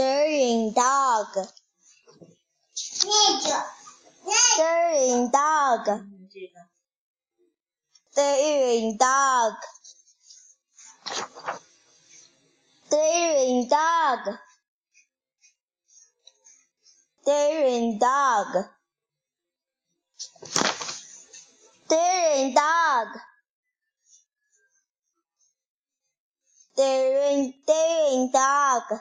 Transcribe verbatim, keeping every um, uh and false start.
Staring dog. Staring dog. Staring dog. Staring dog. Staring dog. Staring dog. Staring, staring dog.